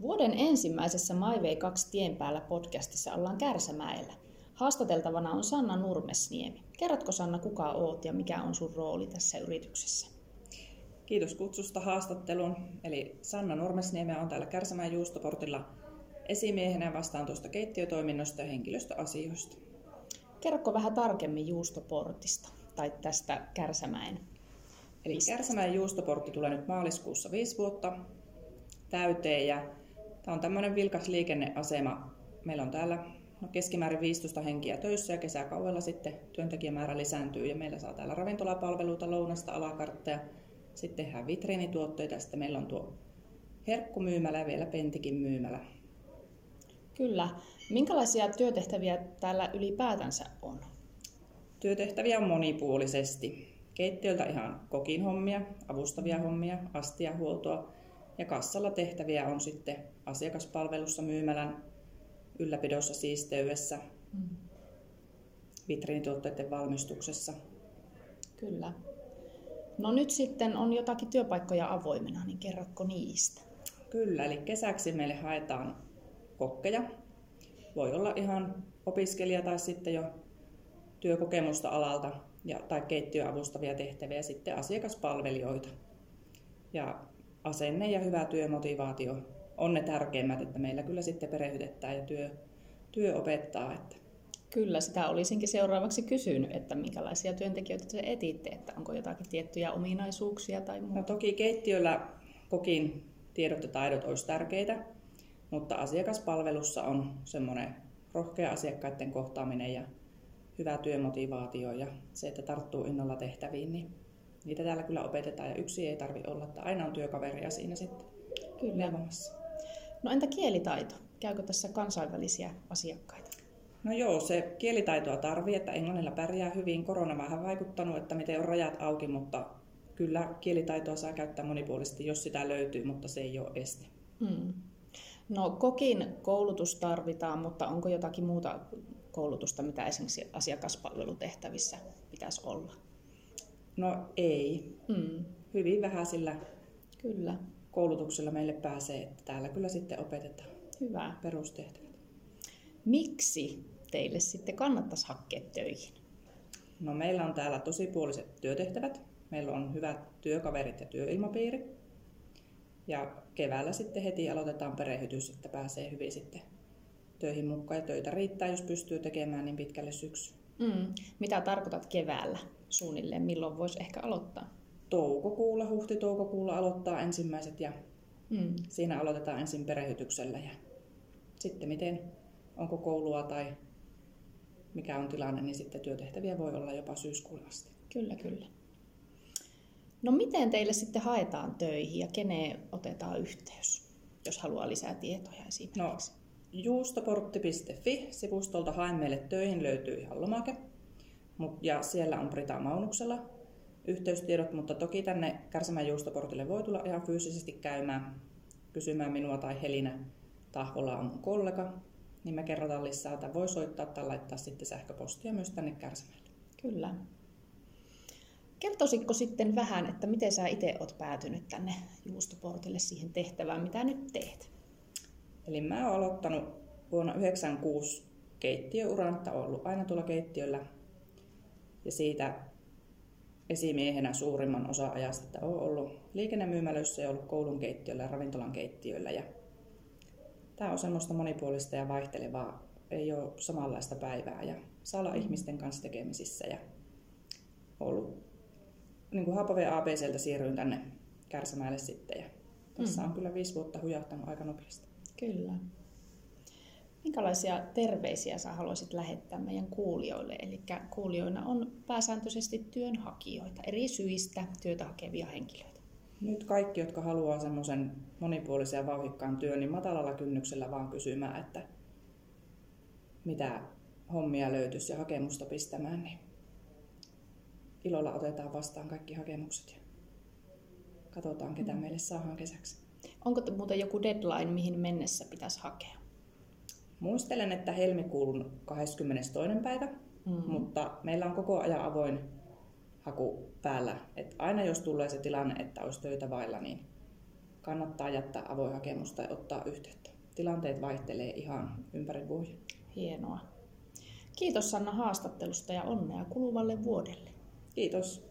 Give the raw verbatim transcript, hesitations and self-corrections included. Vuoden ensimmäisessä My Way kaksi tien päällä -podcastissa ollaan Kärsämäellä. Haastateltavana on Sanna Nurmesniemi. Kerrotko, Sanna, kuka oot ja mikä on sun rooli tässä yrityksessä? Kiitos kutsusta haastatteluun. Eli Sanna Nurmesniemi on täällä Kärsämäen Juustoportilla esimiehenä, vastaan tuosta keittiötoiminnosta ja henkilöstöasioista. Kerrotko vähän tarkemmin Juustoportista tai tästä Kärsämäen? Eli Kärsämäen Juustoportti tulee nyt maaliskuussa viisi vuotta täyteen, ja tämä on tämmöinen vilkas liikenneasema. Meillä on täällä no, keskimäärin viisitoista henkiä töissä, ja kesäkaudella sitten työntekijämäärä lisääntyy, ja meillä saa täällä ravintolapalveluita, lounasta, alakartteja, sitten tehdään vitriinituotteita, ja sitten meillä on tuo herkkumyymälä ja vielä pentikin myymälä. Kyllä. Minkälaisia työtehtäviä täällä ylipäätänsä on? Työtehtäviä on monipuolisesti. Keittiöltä ihan kokin hommia, avustavia hommia, astiahuoltoa, ja kassalla tehtäviä on sitten asiakaspalvelussa, myymälän ylläpidossa, siisteydessä, mm. vitriinituotteiden valmistuksessa. Kyllä. No nyt sitten on jotakin työpaikkoja avoimena, niin kerrotko niistä? Kyllä, eli kesäksi meille haetaan kokkeja. Voi olla ihan opiskelija tai sitten jo työkokemusta alalta ja, tai keittiöavustavia tehtäviä ja sitten asiakaspalvelijoita. Ja asenne ja hyvä työmotivaatio on ne tärkeimmät, että meillä kyllä sitten perehdytetään ja työ, työ opettaa. Että. Kyllä, sitä olisinkin seuraavaksi kysynyt, että minkälaisia työntekijöitä te etitte, että onko jotakin tiettyjä ominaisuuksia tai muuta? No toki keittiöllä kokin tiedot ja taidot olisi tärkeitä, mutta asiakaspalvelussa on semmoinen rohkea asiakkaiden kohtaaminen ja hyvä työmotivaatio ja se, että tarttuu innolla tehtäviin, niin niitä täällä kyllä opetetaan ja yksi ei tarvitse olla, että aina on työkaveria siinä sitten. Kyllä. Leivomassa. No entä kielitaito? Käykö tässä kansainvälisiä asiakkaita? No joo, se kielitaitoa tarvii, että englannilla pärjää hyvin. Korona vähän vaikuttanut, että miten on rajat auki, mutta kyllä kielitaitoa saa käyttää monipuolisesti, jos sitä löytyy, mutta se ei ole este. Hmm. No kokin koulutus tarvitaan, mutta onko jotakin muuta koulutusta, mitä esimerkiksi asiakaspalvelutehtävissä pitäisi olla? No ei. Mm. Hyvin vähän sillä kyllä. koulutuksella meille pääsee, että täällä kyllä sitten opetetaan hyvä. Perustehtävät. Miksi teille sitten kannattaisi hakea töihin? No meillä on täällä tosipuoliset työtehtävät. Meillä on hyvät työkaverit ja työilmapiiri. Ja keväällä sitten heti aloitetaan perehdytys, että pääsee hyvin sitten töihin mukaan. Ja töitä riittää, jos pystyy tekemään niin pitkälle syksyyn. Mm. Mitä tarkoitat keväällä suunnilleen? Milloin voisi ehkä aloittaa? Toukokuulla, huhti-toukokuulla aloittaa ensimmäiset ja mm. siinä aloitetaan ensin perehdytyksellä. Ja sitten miten, onko koulua tai mikä on tilanne, niin sitten työtehtäviä voi olla jopa syyskuun asti. Kyllä, kyllä. No miten teille sitten haetaan töihin ja keneen otetaan yhteys, jos haluaa lisää tietoja esimerkiksi? No. juustoportti piste fi-sivustolta hae meille töihin löytyy ihan lomake. Ja siellä on Brita Maunuksella yhteystiedot, mutta toki tänne Kärsämäen Juustoportille voi tulla ihan fyysisesti käymään, kysymään minua tai Helinä Tahvola on mun kollega. Niin me kerrotaan lisää, että voi soittaa tai laittaa sitten sähköpostia myös tänne Kärsämäelle. Kyllä. Kertoisitko sitten vähän, että miten sä itse oot päätynyt tänne Juustoportille siihen tehtävään, mitä nyt teet? Eli mä oon aloittanut vuonna yhdeksänkymmentäkuusi keittiöuran, että oon ollut aina tuolla keittiöllä ja siitä esimiehenä suurimman osa ajasta, että oon ollut liikennemyymälöissä ja ollut koulun keittiöllä ja ravintolan keittiöllä. Ja tää on semmoista monipuolista ja vaihtelevaa, ei ole samanlaista päivää ja saa olla ihmisten kanssa tekemisissä. Ja oon ollut niin kuin H P V A B C:ltä siirryin tänne Kärsämäelle sitten ja tässä mm. on kyllä viisi vuotta hujahtanut aika nopeasti. Kyllä. Minkälaisia terveisiä sä haluaisit lähettää meidän kuulijoille? Eli kuulijoina on pääsääntöisesti työnhakijoita, eri syistä työtä hakevia henkilöitä. Nyt kaikki, jotka haluaa semmoisen monipuolisen ja vauhdikkaan työn, niin matalalla kynnyksellä vaan kysymään, että mitä hommia löytyisi ja hakemusta pistämään, niin ilolla otetaan vastaan kaikki hakemukset ja katsotaan, ketä mm. meille saadaan kesäksi. Onko muuten joku deadline, mihin mennessä pitäisi hakea? Muistelen, että helmikuun kahdeskymmenestoinen päivä, mm-hmm. mutta meillä on koko ajan avoin haku päällä. Et aina jos tulee se tilanne, että olisi töitä vailla, niin kannattaa jättää avoin hakemus tai ottaa yhteyttä. Tilanteet vaihtelee ihan ympäri vuoden. Hienoa. Kiitos Sanna haastattelusta ja onnea kuluvalle vuodelle. Kiitos.